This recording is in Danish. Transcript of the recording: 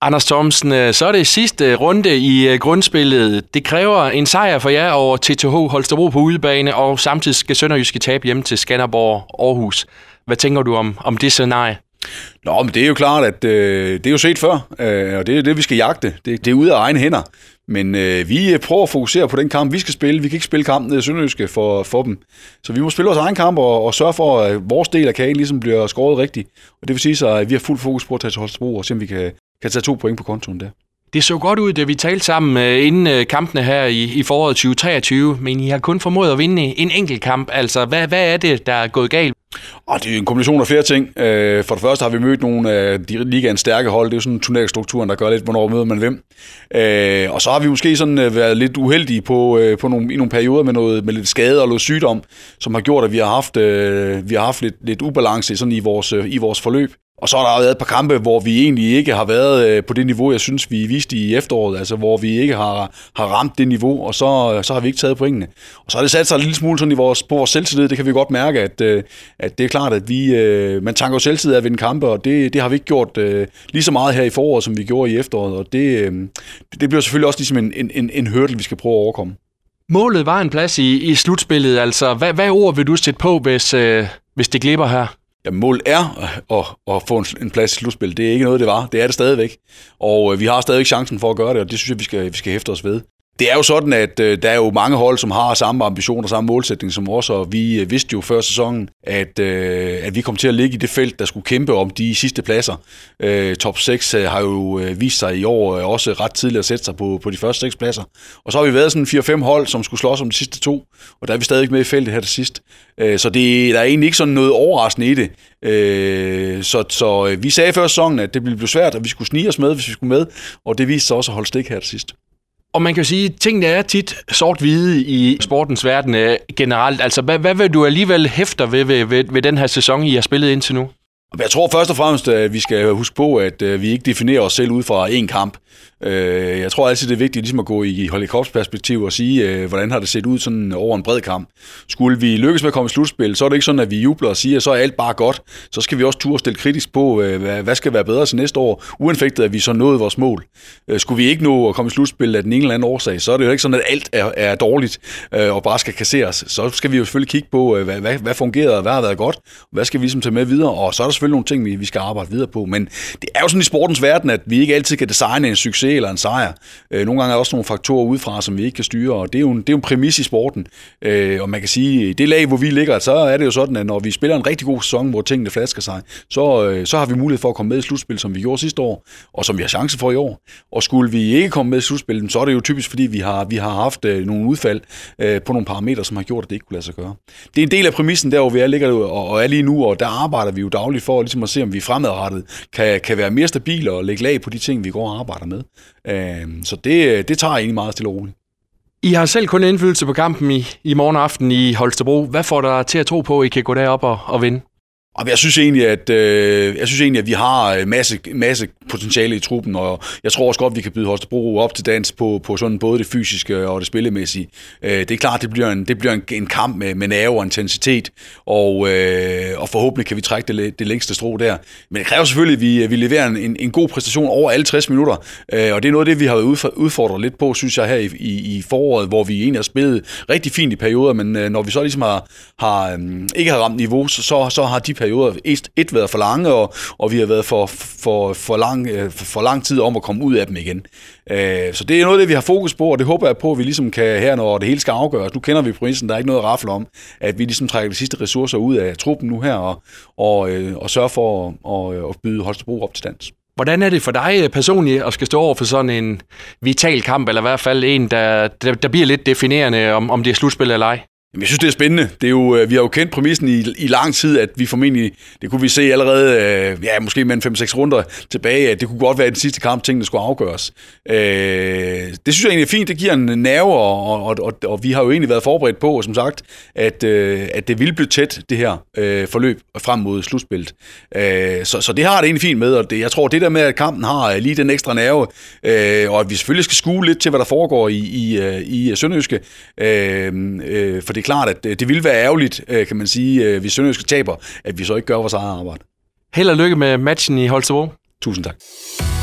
Anders Thomsen, så er det sidste runde i grundspillet. Det kræver en sejr for jer over TTH Holstebro på udebane, og samtidig skal Sønderjyske tabe hjemme til Skanderborg/Aarhus. Hvad tænker du om det scenarie? Nå, men det er jo klart, at det er jo set før, og det er det, vi skal jagte. Det er ude af egne hænder. Men vi prøver at fokusere på den kamp, vi skal spille. Vi kan ikke spille kampen Sønderjyske for dem. Så vi må spille vores egen kamp og sørge for, at vores del af kagen ligesom bliver skåret rigtigt. Og det vil sige så, at vi har fuld fokus på at tage til Holstebro og se, om vi kan tage 2 point på kontoen der. Det så godt ud, da vi talte sammen inden kampene her i foråret 2023, men I har kun formået at vinde en enkelt kamp. Altså, hvad er det, der er gået galt? Det er en kombination af flere ting. For det første har vi mødt nogle af de ligaens stærke hold. Det er jo sådan turneringsstrukturen, der gør lidt, hvornår møder man hvem. Og så har vi måske sådan været lidt uheldige i nogle perioder med lidt skade og noget sygdom, som har gjort, at vi har haft lidt ubalance sådan i vores forløb. Og så har der været et par kampe, hvor vi egentlig ikke har været på det niveau, jeg synes, vi viste i efteråret. Altså, hvor vi ikke har ramt det niveau, og så har vi ikke taget pointene. Og så har det sat sig en lille smule sådan på vores selvtillid. Det kan vi godt mærke, at det er klart, at man tanker jo selvtid af at vinde kampe, og det har vi ikke gjort lige så meget her i foråret, som vi gjorde i efteråret. Og det bliver selvfølgelig også ligesom en hurdle, vi skal prøve at overkomme. Målet var en plads i slutspillet. Altså, hvad ord vil du sætte på, hvis det glipper her? Ja, målet er at få en plads i slutspil. Det er ikke noget, det var. Det er det stadigvæk. Og vi har stadigvæk chancen for at gøre det, og det synes jeg, vi skal hæfte os ved. Det er jo sådan, at der er jo mange hold, som har samme ambitioner og samme målsætning som os, og vi vidste jo før sæsonen, at vi kom til at ligge i det felt, der skulle kæmpe om de sidste pladser. Top 6 har jo vist sig i år også ret tidligt at sætte sig på de første 6 pladser. Og så har vi været sådan 4-5 hold, som skulle slås om de sidste 2, og der er vi stadig med i feltet her til sidst. Så der er egentlig ikke sådan noget overraskende i det. Så vi sagde før sæsonen, at det ville blive svært, at vi skulle snige os med, hvis vi skulle med, og det viste sig også at holde stik her til sidst. Og man kan jo sige, at tingene er tit sort-hvide i sportens verden generelt. Altså, hvad vil du alligevel hæfte ved den her sæson, I har spillet indtil nu? Jeg tror først og fremmest, at vi skal huske på, at vi ikke definerer os selv ud fra én kamp. Jeg tror altid, det er vigtigt ligesom at gå i helikopterperspektiv og sige, hvordan har det set ud sådan over en bred kamp. Skulle vi lykkes med at komme i slutspil, så er det ikke sådan, at vi jubler og siger, at så er alt bare godt. Så skal vi også turde stille kritisk på, hvad skal være bedre til næste år, uanfægtet at vi så nåede vores mål. Skulle vi ikke nå at komme i slutspil af den ene eller anden årsag, så er det jo ikke sådan, at alt er dårligt og bare skal kasseres. Så skal vi jo selvfølgelig kigge på, hvad fungerede, hvad har været godt, hvad skal vi ligesom tage med videre, og så er der selvfølgelig nogle ting, vi skal arbejde videre på. Men det er jo sådan i sportens verden, at vi ikke altid kan designe en succes eller en sejr. Nogle gange er der også nogle faktorer udefra, som vi ikke kan styre, og det er jo en præmis i sporten. Og man kan sige, i det lag, hvor vi ligger, så er det jo sådan, at når vi spiller en rigtig god sæson, hvor tingene flasker sig, så har vi mulighed for at komme med i slutspil, som vi gjorde sidste år, og som vi har chance for i år. Og skulle vi ikke komme med i slutspil, så er det jo typisk, fordi vi har haft nogle udfald på nogle parametre, som har gjort, at det ikke kunne lade sig gøre. Det er en del af præmissen der, hvor vi ligger og er lige nu, og der arbejder vi jo dagligt for ligesom at se, om vi fremadrettet kan være mere stabile og lægge lag på de ting, vi går og arbejder med. Så det tager egentlig meget stille og roligt. I har selv kun indflydelse på kampen i morgen aften i Holstebro. Hvad får der til at tro på, at I kan gå derop og vinde? Jeg synes egentlig, at vi har masse potentiale i truppen, og jeg tror også godt, at vi kan byde Holstebro op til dans på sådan både det fysiske og det spillemæssige. Det er klart, det bliver en kamp med nerve og intensitet, og forhåbentlig kan vi trække det længste strå der. Men det kræver selvfølgelig, at vi leverer en god præstation over alle 60 minutter, og det er noget af det, vi har udfordret lidt på, synes jeg, her i foråret, hvor vi egentlig har spillet rigtig fint i perioder, men når vi så ligesom ikke har ramt niveau, så har de perioder været for lange, og vi har været for lang tid om at komme ud af dem igen. Så det er noget af det, vi har fokus på, og det håber jeg på, at vi ligesom kan her, når det hele skal afgøres. Nu kender vi provinsen, der er ikke noget at rafle om, at vi ligesom trækker de sidste ressourcer ud af truppen nu her, og sørger for at byde Holstebro op til dans. Hvordan er det for dig personligt at skal stå over for sådan en vital kamp, eller i hvert fald en, der bliver lidt definerende, om det er slutspil eller ej? Jeg synes, det er spændende. Det er jo, vi har jo kendt præmissen i lang tid, at vi formentlig, det kunne vi se allerede, måske med 5-6 runder tilbage, at det kunne godt være i den sidste kamp, tingene skulle afgøres. Det synes jeg egentlig er fint. Det giver en nerve, og vi har jo egentlig været forberedt på, som sagt, at det ville blive tæt, det her forløb frem mod slutspillet. Så det har det egentlig fint med, og jeg tror, det der med, at kampen har lige den ekstra nerve, og at vi selvfølgelig skal skue lidt til, hvad der foregår i Sønderjyske, for det er klart, at det ville være ærgerligt, kan man sige, hvis Sønderjyske taber, at vi så ikke gør vores eget arbejde. Held og lykke med matchen i Holstebro. Tusind tak.